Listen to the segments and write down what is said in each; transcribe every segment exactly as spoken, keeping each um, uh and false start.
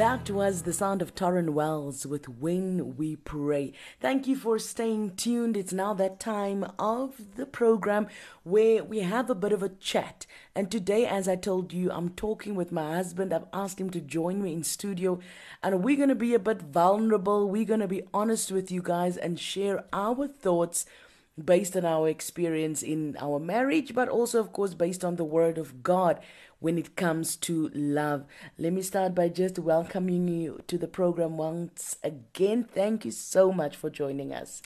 That was the sound of Torren Wells with When We Pray. Thank you for staying tuned. It's now that time of the program where we have a bit of a chat. And today, as I told you, I'm talking with my husband. I've asked him to join me in studio. And we're going to be a bit vulnerable. We're going to be honest with you guys and share our thoughts based on our experience in our marriage, but also, of course, based on the Word of God when it comes to love. Let me start by just welcoming you to the program once again. Thank you so much for joining us.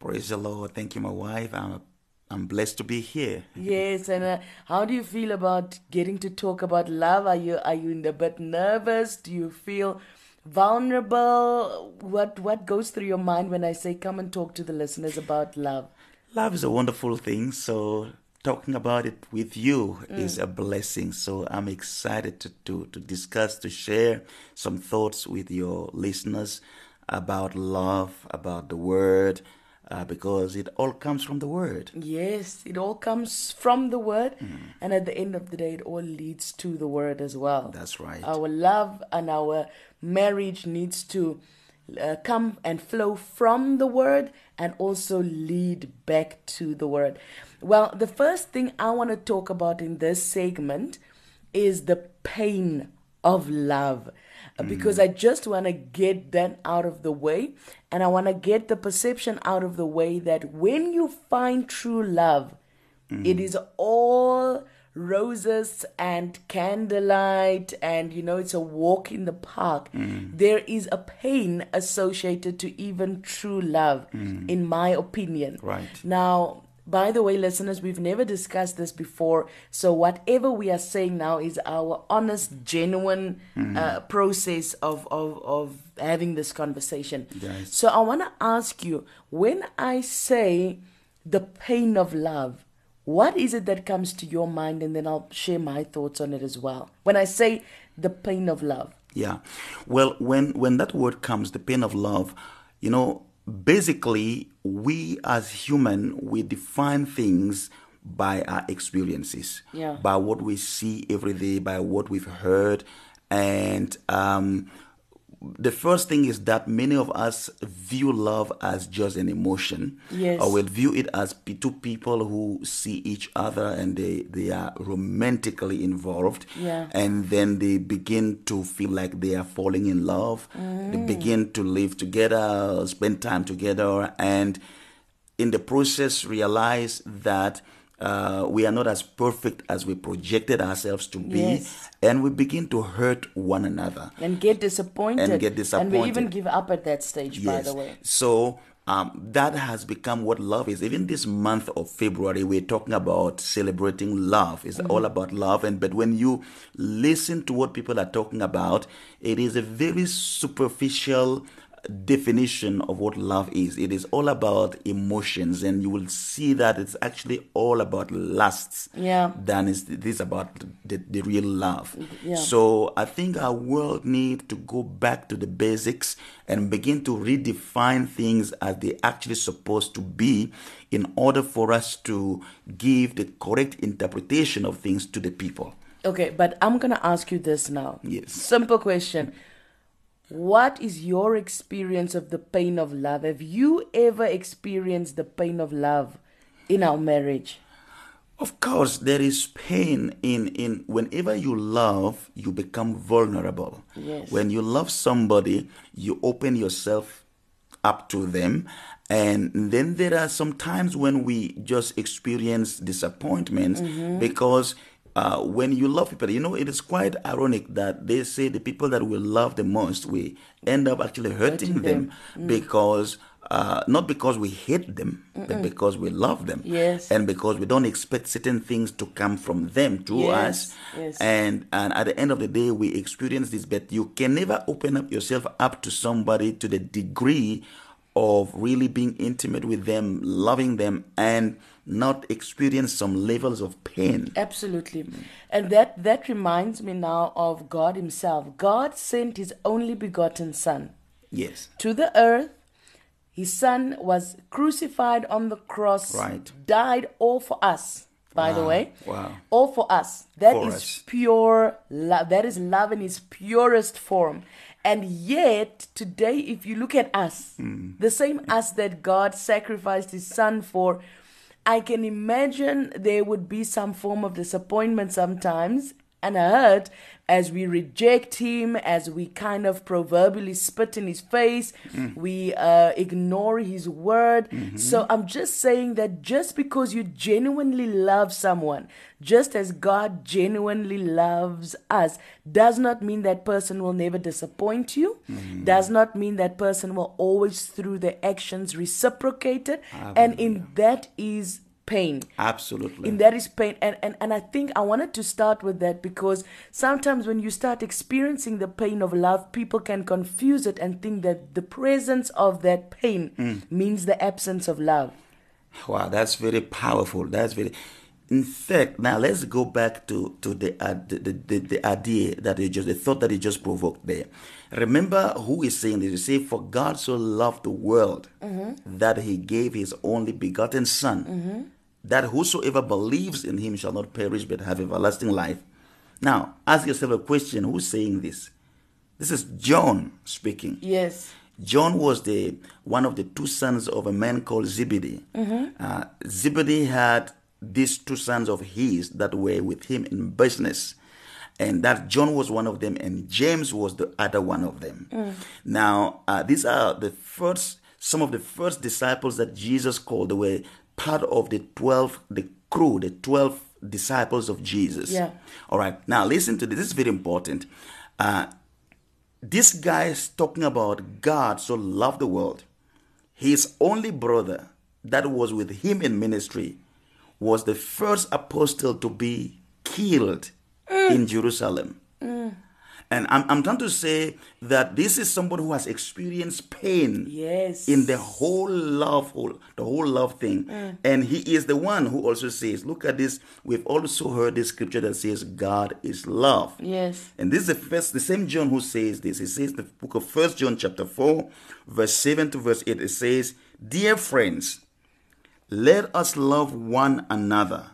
Praise the Lord. Thank you, my wife. I'm, I'm blessed to be here. Yes, and uh, how do you feel about getting to talk about love? Are you are you a bit nervous? Do you feel vulnerable? What what goes through your mind when I say come and talk to the listeners about love? Love is a wonderful thing, so talking about it with you mm. is a blessing. So I'm excited to, to, to discuss, to share some thoughts with your listeners about love, about the Word, uh, because it all comes from the Word. Yes, it all comes from the Word. Mm. And at the end of the day, it all leads to the Word as well. That's right. Our love and our marriage needs to Uh, come and flow from the Word and also lead back to the Word. Well, the first thing I want to talk about in this segment is the pain of love, mm. because I just want to get that out of the way, and I want to get the perception out of the way that when you find true love, mm. it is all roses and candlelight, and you know, it's a walk in the park. Mm. There is a pain associated to even true love, mm. in my opinion. Right. Now, by the way, listeners, we've never discussed this before, so whatever we are saying now is our honest, genuine mm. uh, process of, of, of having this conversation. Yes. So I want to ask you, when I say the pain of love, what is it that comes to your mind? And then I'll share my thoughts on it as well. When I say the pain of love. Yeah. Well, when, when that word comes, the pain of love, you know, basically we as human, we define things by our experiences, yeah. by what we see every day, by what we've heard. And um, the first thing is that many of us view love as just an emotion. Yes. Or we we'll view it as two people who see each other and they, they are romantically involved. Yeah. And then they begin to feel like they are falling in love. Mm. They begin to live together, spend time together, and in the process realize that Uh, we are not as perfect as we projected ourselves to be. Yes. And we begin to hurt one another. And get disappointed. And get disappointed. And we even give up at that stage, yes. by the way. So um, that has become what love is. Even this month of February, we're talking about celebrating love. It's mm-hmm. all about love. And but when you listen to what people are talking about, it is a very superficial definition of what love is. It is all about emotions, and you will see that it's actually all about lusts, yeah. than it is about the, the real love. Yeah. So I think our world needs to go back to the basics and begin to redefine things as they're actually supposed to be in order for us to give the correct interpretation of things to the people. Okay, but I'm going to ask you this now. Yes. Simple question. What is your experience of the pain of love? Have you ever experienced the pain of love in our marriage? Of course, there is pain in, in whenever you love, you become vulnerable. Yes. When you love somebody, you open yourself up to them. And then there are some times when we just experience disappointments, mm-hmm. because Uh, when you love people, you know, it is quite ironic that they say the people that we love the most, we end up actually hurting, hurting them, them. Mm. because, uh, not because we hate them, Mm-mm. but because we love them. Yes. And because we don't expect certain things to come from them to yes. us. Yes. And, and at the end of the day, we experience this, but you can never open up yourself up to somebody to the degree of really being intimate with them, loving them, and not experience some levels of pain. Absolutely. And that, that reminds me now of God himself. God sent his only begotten Son. Yes. To the earth. His Son was crucified on the cross. Right. Died all for us. by wow. the way. Wow. All for us. That for is us. pure love. That is love in its purest form. And yet, today, if you look at us, mm. the same us that God sacrificed his son for, I can imagine there would be some form of disappointment sometimes and hurt as we reject him, as we kind of proverbially spit in his face, mm. we uh, ignore his word. Mm-hmm. So I'm just saying that just because you genuinely love someone, just as God genuinely loves us, does not mean that person will never disappoint you, mm-hmm. does not mean that person will always, through their actions, reciprocate it. Ah, and yeah. in that is pain. Absolutely. And that is pain. And, and and I think I wanted to start with that because sometimes when you start experiencing the pain of love, people can confuse it and think that the presence of that pain mm. means the absence of love. Wow, that's very powerful. That's very... In fact, now let's go back to, to the, uh, the, the, the the idea that you just, the thought that you just provoked there. Remember who is saying this. You say, for God so loved the world mm-hmm. that he gave his only begotten son. Mm-hmm. That whosoever believes in him shall not perish but have everlasting life. Now, ask yourself a question. Who's saying this? This is John speaking. Yes. John was the one of the two sons of a man called Zebedee. Mm-hmm. Uh, Zebedee had these two sons of his that were with him in business. And that John was one of them and James was the other one of them. Mm. Now, uh, these are the first, some of the first disciples that Jesus called. They were part of the twelve, the crew, the twelve disciples of Jesus. Yeah. All right. Now, listen to this. This is very important. Uh, this guy is talking about God so loved the world. His only brother that was with him in ministry was the first apostle to be killed mm. in Jerusalem. Mm. And I'm, I'm trying to say that this is someone who has experienced pain yes. in the whole love, whole, the whole love thing. Mm. And he is the one who also says, look at this. We've also heard this scripture that says, God is love. Yes. And this is the first, the same John who says this. He says in the book of First John chapter four, verse seven to verse eight, it says, dear friends, let us love one another,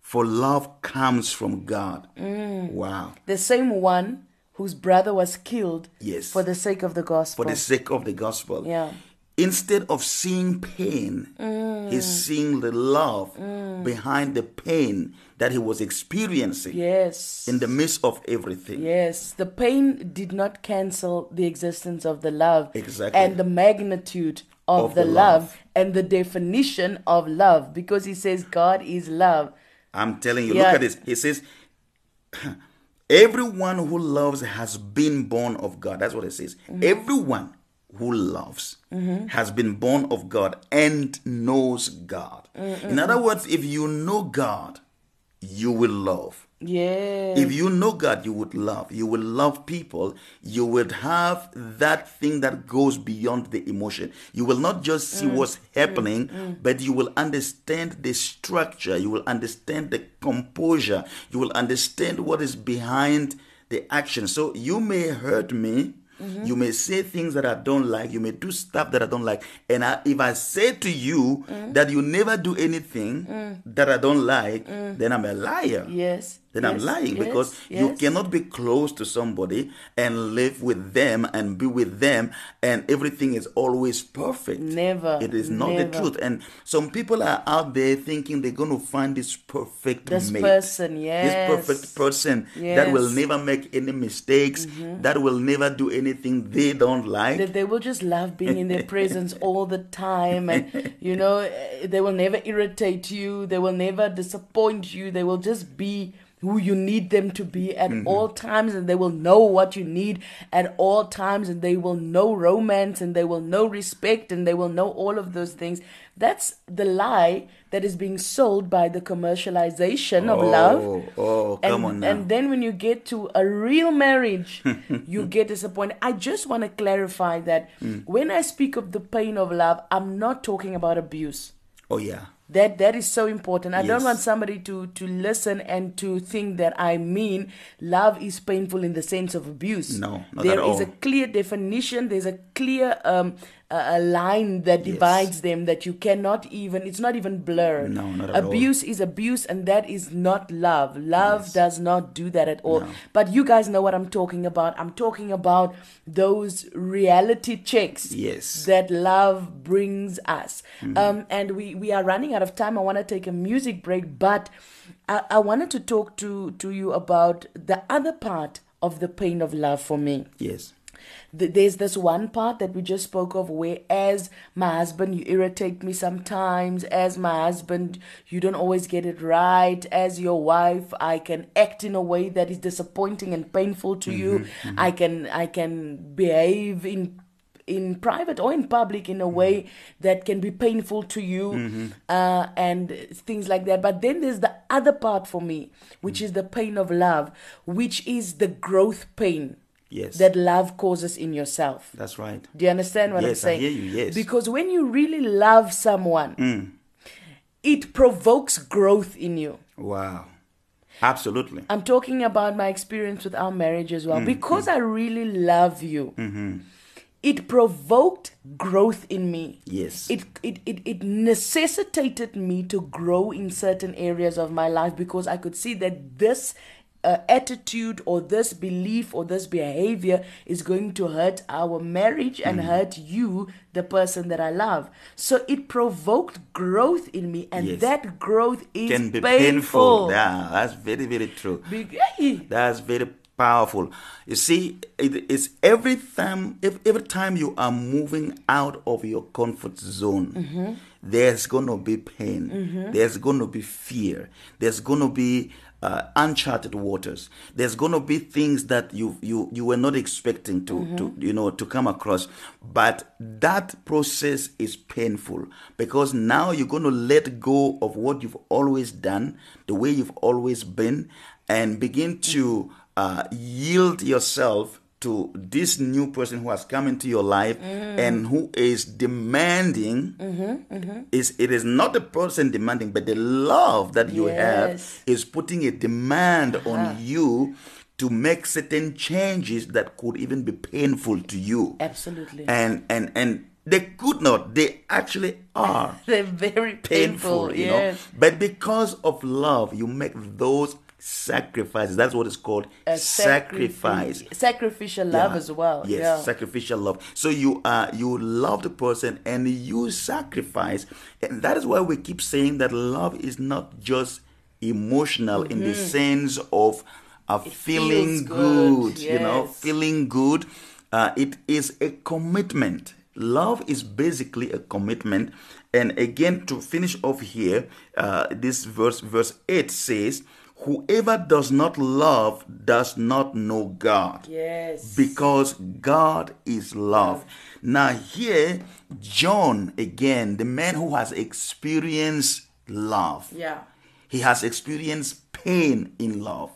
for love comes from God. Mm. Wow. The same one whose brother was killed yes. for the sake of the gospel. For the sake of the gospel. Yeah. Instead of seeing pain, mm. he's seeing the love mm. behind the pain that he was experiencing yes. in the midst of everything. Yes. The pain did not cancel the existence of the love. Exactly. And the magnitude Of, of the, the love. love and the definition of love, because he says God is love. I'm telling you, yeah. look at this. He says, everyone who loves has been born of God. That's what it says. Mm-hmm. Everyone who loves mm-hmm. has been born of God and knows God. Mm-hmm. In other words, if you know God, you will love. Yeah. If you know God, you would love. You will love people. You would have that thing that goes beyond the emotion. You will not just see mm. what's happening, mm. but you will understand the structure. You will understand the composure. You will understand what is behind the action. So you may hurt me. Mm-hmm. You may say things that I don't like. You may do stuff that I don't like. And I, if I say to you mm. that you never do anything mm. that I don't like, mm. then I'm a liar. Yes. Then yes. I'm lying yes. because yes. you cannot be close to somebody and live with them and be with them and everything is always perfect. Never. It is not never. the truth. And some people are out there thinking they're going to find this perfect this mate. person, yes. This perfect person yes. that will never make any mistakes, mm-hmm. that will never do anything. Anything they don't like. That they will just love being in their presence all the time. And, you know, they will never irritate you. They will never disappoint you. They will just be who you need them to be at mm-hmm. all times. And they will know what you need at all times. And they will know romance. And they will know respect. And they will know all of those things. That's the lie that is being sold by the commercialization oh, of love. Oh, come and, on now. And then when you get to a real marriage, you get disappointed. I just want to clarify that mm. when I speak of the pain of love, I'm not talking about abuse. Oh, yeah. That that is so important. I yes. don't want somebody to, to listen and to think that I mean love is painful in the sense of abuse. No, not there at all. There is a clear definition. There's a clear um, a line that divides yes. them that you cannot even, it's not even blurred. No, not at abuse all. Abuse is abuse, and that is not love. Love yes. does not do that at all. No. But you guys know what I'm talking about. I'm talking about those reality checks yes. that love brings us. Mm-hmm. Um, and we, we are running out of time. I want to take a music break, but I, I wanted to talk to, to you about the other part of the pain of love for me. Yes. There's this one part that we just spoke of where, as my husband, you irritate me sometimes. As my husband, you don't always get it right. As your wife, I can act in a way that is disappointing and painful to mm-hmm, you. Mm-hmm. I can I can behave in in private or in public in a mm-hmm. way that can be painful to you mm-hmm. uh, and things like that. But then there's the other part for me, which mm-hmm. is the pain of love, which is the growth pain. Yes. That love causes in yourself. That's right. Do you understand what yes, I'm saying? Yes, I hear you, yes. Because when you really love someone, mm. it provokes growth in you. Wow. Absolutely. I'm talking about my experience with our marriage as well. Mm. Because mm. I really love you, mm-hmm. it provoked growth in me. Yes. It, it it it necessitated me to grow in certain areas of my life because I could see that this Uh, attitude or this belief or this behavior is going to hurt our marriage and mm. hurt you, the person that I love. So it provoked growth in me, and yes. that growth is can be painful. painful. Yeah, that's very, very true. Big- that's very powerful. You see, it is every time, if every time you are moving out of your comfort zone, mm-hmm. there's going to be pain. Mm-hmm. There's going to be fear. There's going to be Uh, uncharted waters. There's going to be things that you you you were not expecting to, mm-hmm. to you know to come across, but that process is painful because now you're going to let go of what you've always done, the way you've always been, and begin to uh, yield yourself to this new person who has come into your life mm. and who is demanding. Mm-hmm, mm-hmm. Is it is not the person demanding, but the love that you yes. have is putting a demand uh-huh. on you to make certain changes that could even be painful to you. Absolutely. And and and they could not. They actually are. They're very painful. painful you yes. know? But because of love, you make those sacrifices. That's what it's called. A sacrifice. Sacrifice. Sacrificial love yeah. as well. Yes, yeah. sacrificial love. So you uh, you love the person and you sacrifice. And that is why we keep saying that love is not just emotional mm-hmm. in the sense of uh, feeling good, good yes. you know, feeling good. Uh, it is a commitment. Love is basically a commitment. And again, to finish off here, uh, this verse, verse eight says, whoever does not love does not know God. Yes. Because God is love. Now here, John, again, the man who has experienced love. Yeah. He has experienced pain in love.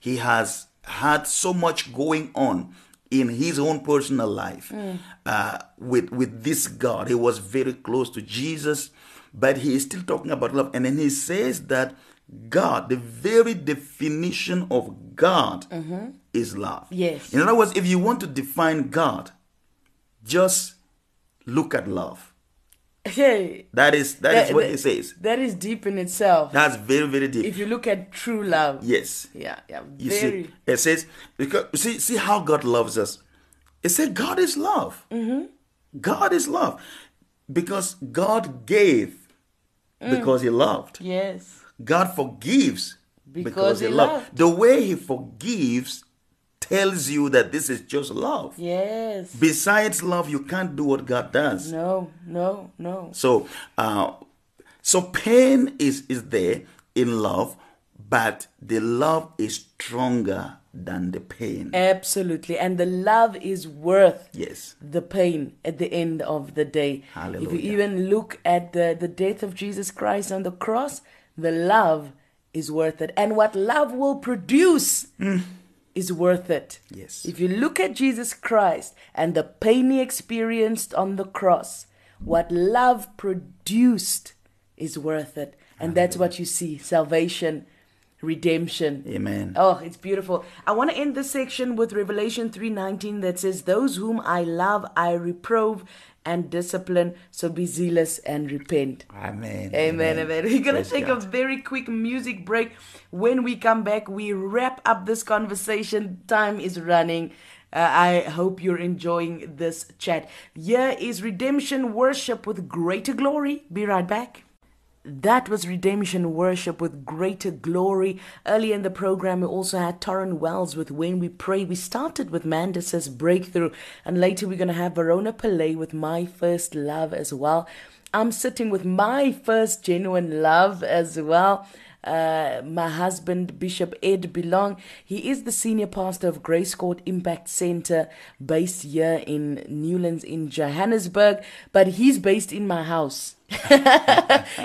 He has had so much going on in his own personal life mm. uh, with, with this God. He was very close to Jesus, but he is still talking about love. And then he says that God, the very definition of God mm-hmm. is love. Yes. In other words, if you want to define God, just look at love. Hey, that is that, that is what that, it says. That is deep in itself. That's very, very deep. If you look at true love. Yes. Yeah, yeah. You very. See, it says, because, see, see how God loves us. It said God is love. Mm-hmm. God is love. Because God gave mm. because he loved. Yes. God forgives because, because he loves. The way he forgives tells you that this is just love. Yes. Besides love, you can't do what God does. No, no, no. So, uh, so pain is, is there in love, but the love is stronger than the pain. Absolutely. And the love is worth yes. the pain at the end of the day. Hallelujah. If you even look at the, the death of Jesus Christ on the cross, the love is worth it. And what love will produce mm. is worth it. Yes. If you look at Jesus Christ and the pain he experienced on the cross, what love produced is worth it. And Amen. That's what you see, salvation, redemption. Amen. Oh, it's beautiful. I want to end this section with Revelation three nineteen that says, "Those whom I love, I reprove and discipline, so be zealous and repent." Amen. Amen. Amen. Amen. We're going to take God. a very quick music break. When we come back, we wrap up this conversation. Time is running. Uh, I hope you're enjoying this chat. Here is Redemption Worship with Greater Glory. Be right back. That was Redemption Worship with Greater Glory. Earlier in the program, we also had Torren Wells with When We Pray. We started with Mandas's Breakthrough, and later we're going to have Verona Pele with My First Love as well. I'm sitting with My First Genuine Love as well. Uh, my husband, Bishop Ed Bilong, he is the senior pastor of Grace Court Impact Center, based here in Newlands in Johannesburg, but he's based in my house.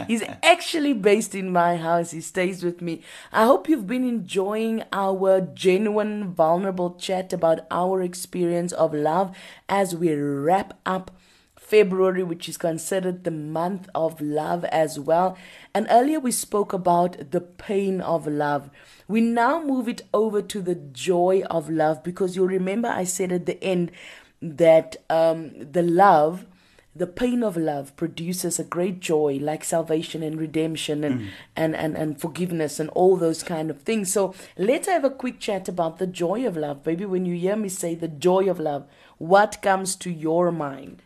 He's actually based in my house. He stays with me. I hope you've been enjoying our genuine, vulnerable chat about our experience of love as we wrap up February, which is considered the month of love as well. And earlier we spoke about the pain of love. We now move it over to the joy of love, because you'll remember I said at the end that um, the love, the pain of love produces a great joy, like salvation and redemption and, mm. and, and, and forgiveness and all those kind of things. So let's have a quick chat about the joy of love. Baby, when you hear me say the joy of love, what comes to your mind?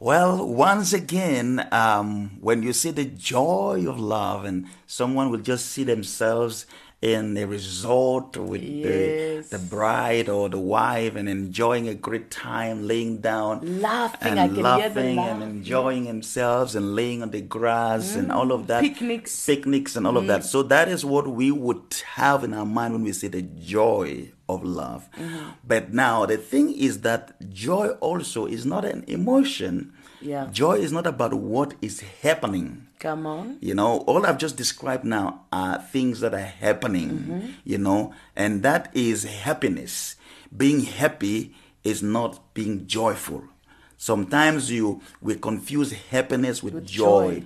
Well, once again, um, when you see the joy of love, and someone will just see themselves in a resort with yes. the, the bride or the wife, and enjoying a great time, laying down, laughing, and I can laughing laugh. and enjoying themselves, and laying on the grass mm. and all of that, picnics, picnics, and all mm. of that. So that is what we would have in our mind when we see the joy of love. Mm. But now the thing is that joy also is not an emotion. Yeah. Joy is not about what is happening. Come on. You know, all I've just described now are things that are happening, mm-hmm. you know, and that is happiness. Being happy is not being joyful. Sometimes you we confuse happiness with, with joy.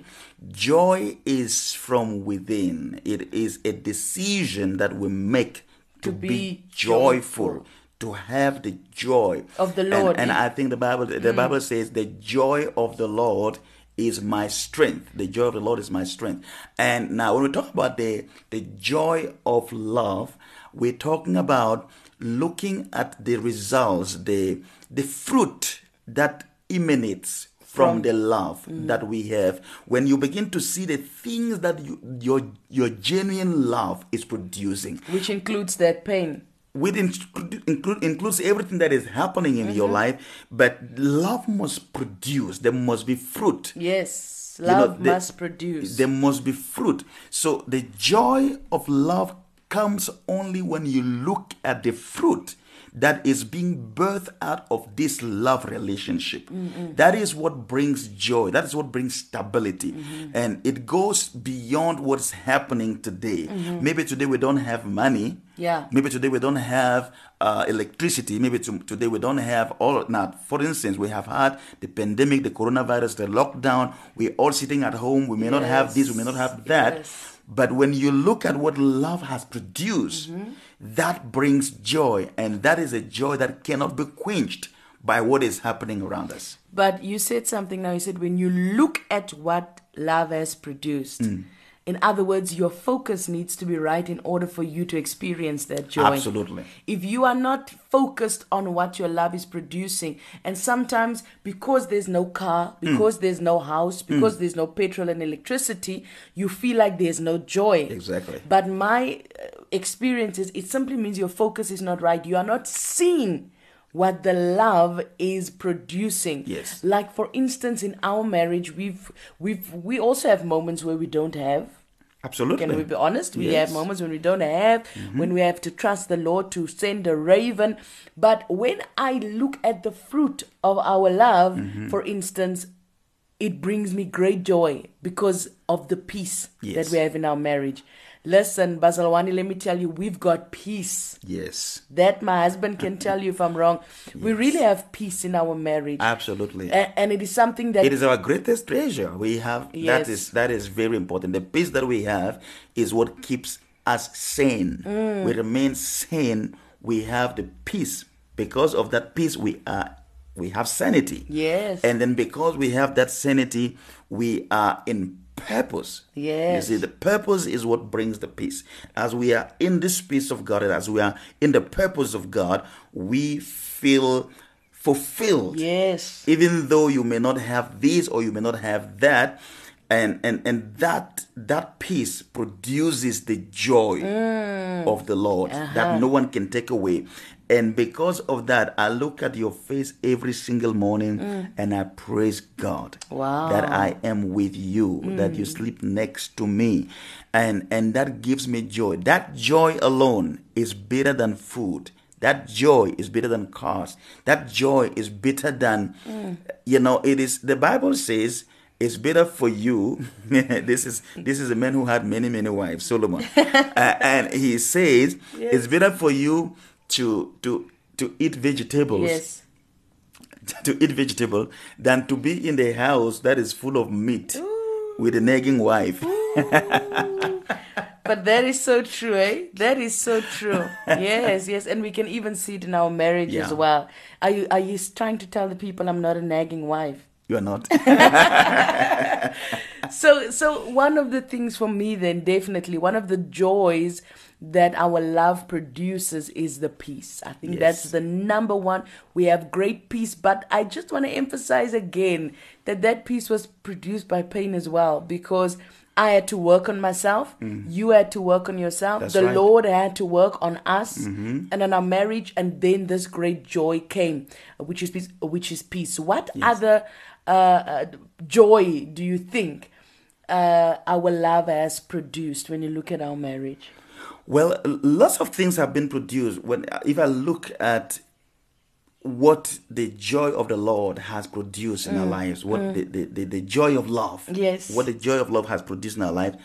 joy. Joy is from within. It is a decision that we make to, to be, be joyful. joyful. To have the joy of the Lord, and, and I think the Bible, the mm. Bible says, "The joy of the Lord is my strength." The joy of the Lord is my strength. And now, when we talk about the the joy of love, we're talking about looking at the results, the the fruit that emanates from, from the love mm. that we have. When you begin to see the things that you, your your genuine love is producing, which includes that pain. Which include, includes everything that is happening in mm-hmm. your life, but love must produce. There must be fruit. Yes, love you know, there, must produce. There must be fruit. So the joy of love comes only when you look at the fruit that is being birthed out of this love relationship. Mm-hmm. That is what brings joy. That is what brings stability. Mm-hmm. And it goes beyond what's happening today. Mm-hmm. Maybe today we don't have money. Yeah. Maybe today we don't have uh, electricity. Maybe to, today we don't have all. Now, for instance, we have had the pandemic, the coronavirus, the lockdown. We're all sitting at home. We may yes. not have this. We may not have that. Yes. But when you look at what love has produced, mm-hmm. that brings joy. And that is a joy that cannot be quenched by what is happening around us. But you said something now. You said when you look at what love has produced, mm. in other words, your focus needs to be right in order for you to experience that joy. Absolutely. If you are not focused on what your love is producing, and sometimes because there's no car, because mm. there's no house, because mm. there's no petrol and electricity, you feel like there's no joy. Exactly. But my experience is it simply means your focus is not right. You are not seeing what the love is producing. Yes. Like for instance, in our marriage, we've we've we also have moments where we don't have. Absolutely. Can we be honest? We yes. have moments when we don't have, mm-hmm. when we have to trust the Lord to send a raven. But when I look at the fruit of our love, mm-hmm. for instance, it brings me great joy because of the peace yes. that we have in our marriage. Listen, Bazalwani, let me tell you, we've got peace. Yes. That my husband can tell you if I'm wrong. Yes. We really have peace in our marriage. Absolutely. A- and it is something that... It is our greatest treasure. We have... Yes. That is, that is very important. The peace that we have is what keeps us sane. Mm. We remain sane. We have the peace. Because of that peace, we are... We have sanity. Yes. And then because we have that sanity, we are in purpose. Yes. You see, the purpose is what brings the peace. As we are in this peace of God, and as we are in the purpose of God, we feel fulfilled. Yes. Even though you may not have this or you may not have that, and and, and that that peace produces the joy mm. of the Lord uh-huh. that no one can take away. And because of that, I look at your face every single morning mm. and I praise God wow. that I am with you, mm. that you sleep next to me. And, and that gives me joy. That joy alone is better than food. That joy is better than cars. That joy is better than, mm. you know, it is, the Bible says, it's better for you. this is this is a man who had many, many wives, Solomon. uh, and he says, yes. it's better for you to to to eat vegetables yes. to eat vegetable than to be in the house that is full of meat Ooh. With a nagging wife. But that is so true, eh? That is so true. Yes, yes. And we can even see it in our marriage yeah. as well. Are you are you trying to tell the people I'm not a nagging wife? You are not. So so one of the things for me then, definitely, one of the joys that our love produces is the peace. I think yes. that's the number one. We have great peace, but I just want to emphasize again that that peace was produced by pain as well, because I had to work on myself. Mm. You had to work on yourself. That's the right. Lord had to work on us mm-hmm. and on our marriage. And then this great joy came, which is peace. Which is peace. What yes. other uh, uh, joy do you think uh, our love has produced when you look at our marriage? Well, lots of things have been produced. When, if I look at what the joy of the Lord has produced in mm. our lives, what mm. the, the, the, the joy of love, yes. what the joy of love has produced in our lives,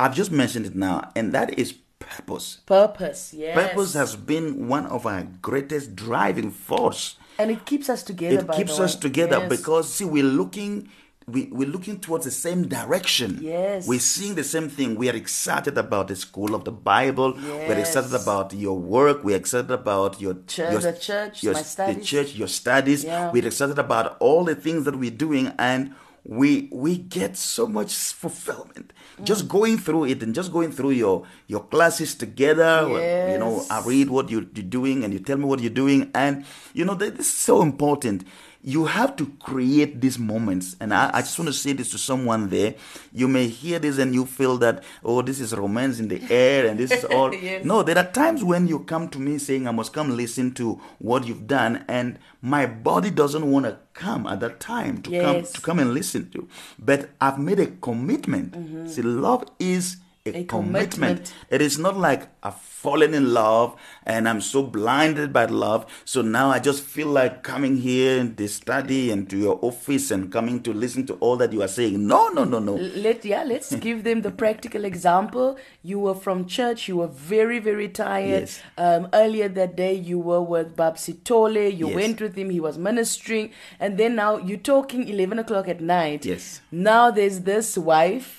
I've just mentioned it now, and that is purpose. Purpose, yes. Purpose has been one of our greatest driving force. And it keeps us together, It by keeps the us way. together yes. because, see, we're looking... We, we're looking towards the same direction. Yes. We're seeing the same thing. We are excited about the school of the Bible. Yes. We're excited about your work. We're excited about your church, your, the church, your, my studies. The church, your studies. Yeah. We're excited about all the things that we're doing, and we we get so much fulfillment mm. just going through it, and just going through your your classes together. Yes. You know, I read what you're doing, and you tell me what you're doing, and you know that this is so important. You have to create these moments. And I, I just want to say this to someone there. You may hear this and you feel that, oh, this is romance in the air and this is all. Yes. No, there are times when you come to me saying, I must come listen to what you've done. And my body doesn't want to come at that time to, yes. come, to come and listen to. But I've made a commitment. Mm-hmm. See, love is a, a commitment. commitment. It is not like I've fallen in love and I'm so blinded by love. So now I just feel like coming here and to study and to your office and coming to listen to all that you are saying. No, no, no, no. Let, yeah, let's give them the practical example. You were from church. You were very, very tired. Yes. Um, earlier that day, you were with Babsi Tolle. You yes. went with him. He was ministering. And then now you're talking eleven o'clock at night. Yes. Now there's this wife.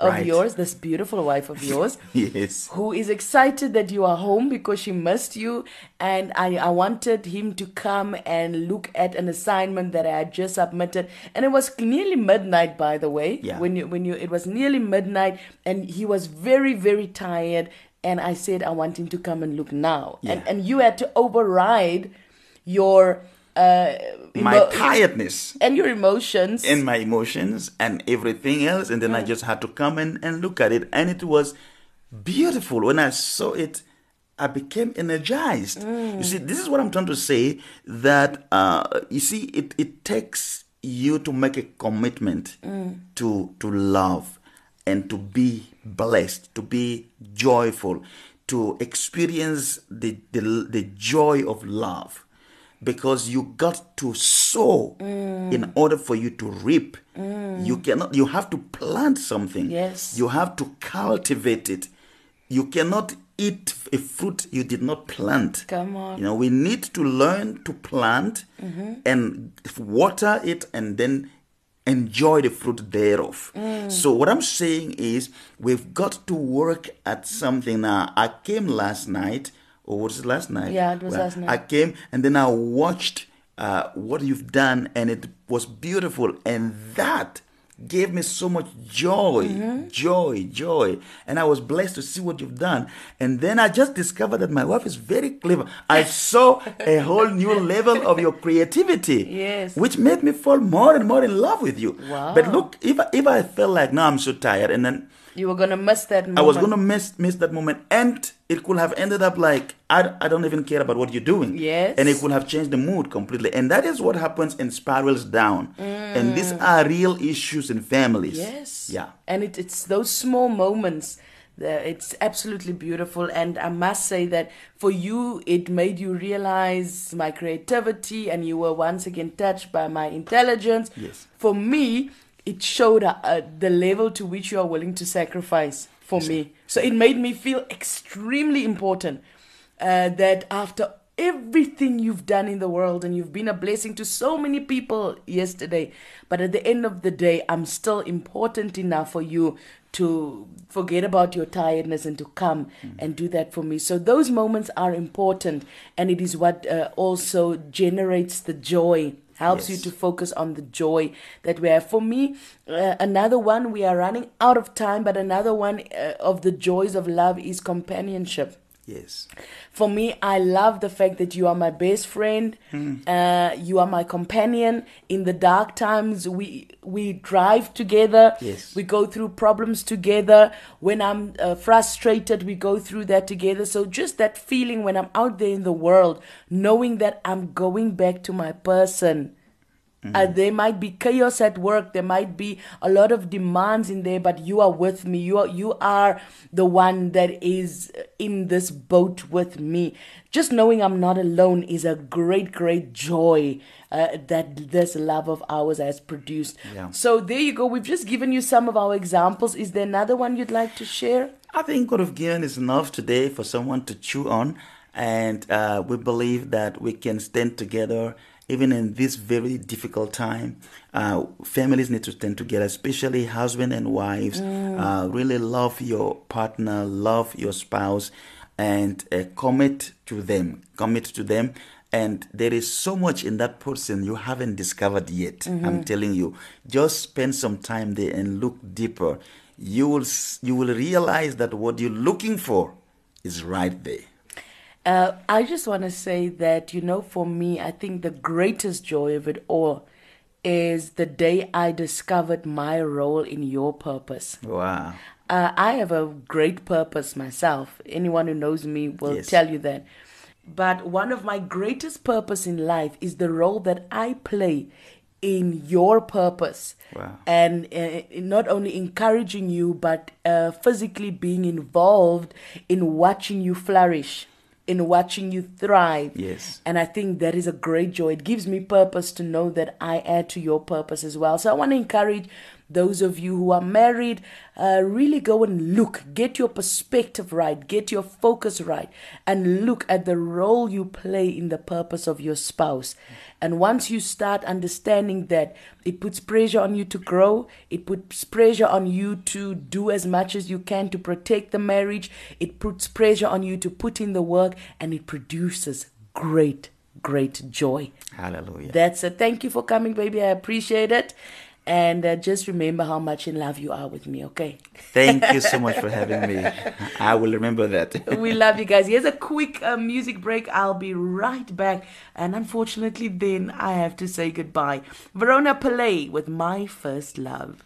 Of right. yours, this beautiful wife of yours, yes, who is excited that you are home because she missed you, and I, I wanted him to come and look at an assignment that I had just submitted, and it was nearly midnight, by the way. Yeah. When you when you it was nearly midnight, and he was very very tired, and I said I want him to come and look now, yeah. and and you had to override your. Uh, emo- my tiredness and your emotions and my emotions and everything else, and then mm. I just had to come in and look at it, and it was beautiful. When I saw it, I became energized. mm. You see, this is what I'm trying to say, that uh, you see it, it takes you to make a commitment mm. to to love and to be blessed, to be joyful, to experience the the, the joy of love. Because you got to sow mm. in order for you to reap. Mm. You cannot. You have to plant something. Yes. You have to cultivate it. you cannot eat a fruit you did not plant. Come on. You know, we need to learn to plant mm-hmm. and water it and then enjoy the fruit thereof. Mm. So what I'm saying is we've got to work at something. Now, I came last night, or was it last night? Yeah, it was well, last night. I came and then I watched uh, what you've done, and it was beautiful. And that gave me so much joy, mm-hmm. joy, joy. And I was blessed to see what you've done. And then I just discovered that my wife is very clever. I saw a whole new level of your creativity, yes, which made me fall more and more in love with you. Wow. But look, if I, if I felt like, no, I'm so tired, and then... You were going to miss that moment. I was going to miss miss that moment. And it could have ended up like, I, I don't even care about what you're doing. Yes. And it could have changed the mood completely. And that is what happens and spirals down. Mm. And these are real issues in families. Yes. Yeah. And it, it's those small moments. That it's absolutely beautiful. And I must say that for you, it made you realize my creativity. And you were once again touched by my intelligence. Yes. For me... It showed uh, the level to which you are willing to sacrifice for me. So it made me feel extremely important uh, that after everything you've done in the world, and you've been a blessing to so many people yesterday, but at the end of the day, I'm still important enough for you to forget about your tiredness and to come mm. and do that for me. So those moments are important, and it is what uh, also generates the joy. Helps yes. you to focus on the joy that we have. For me, uh, another one, we are running out of time, but another one uh, of the joys of love is companionship. Yes. For me, I love the fact that you are my best friend. Mm. Uh, you are my companion. In the dark times, we we drive together. Yes. We go through problems together. When I'm uh, frustrated, we go through that together. So just that feeling when I'm out there in the world, knowing that I'm going back to my person. Mm-hmm. Uh, there might be chaos at work. There might be a lot of demands in there, but you are with me. You are, you are the one that is in this boat with me. Just knowing I'm not alone is a great, great joy uh, that this love of ours has produced. Yeah. So there you go. We've just given you some of our examples. Is there another one you'd like to share? I think what we've given is enough today for someone to chew on. And uh, we believe that we can stand together even in this very difficult time. Uh, families need to stand together, especially husband and wives. Mm. Uh, really love your partner, love your spouse, and uh, commit to them. Commit to them. And there is so much in that person you haven't discovered yet. Mm-hmm. I'm telling you, just spend some time there and look deeper. You will, you will realize that what you're looking for is right there. Uh, I just want to say that, you know, for me, I think the greatest joy of it all is the day I discovered my role in your purpose. Wow. Uh, I have a great purpose myself. Anyone who knows me will yes. tell you that. But one of my greatest purpose in life is the role that I play in your purpose. Wow. And uh, not only encouraging you, but uh, physically being involved in watching you flourish. In watching you thrive. Yes. And I think that is a great joy. It gives me purpose to know that I add to your purpose as well. So I want to encourage those of you who are married, uh, really go and look, get your perspective right, get your focus right, and look at the role you play in the purpose of your spouse. And once you start understanding that, it puts pressure on you to grow, it puts pressure on you to do as much as you can to protect the marriage, it puts pressure on you to put in the work, and it produces great, great joy. Hallelujah. That's it. Thank you for coming, baby. I appreciate it. And uh, just remember how much in love you are with me, okay? Thank you so much for having me. I will remember that. We love you guys. Here's a quick uh, music break. I'll be right back. And unfortunately, then I have to say goodbye. Verona Pele with My First Love.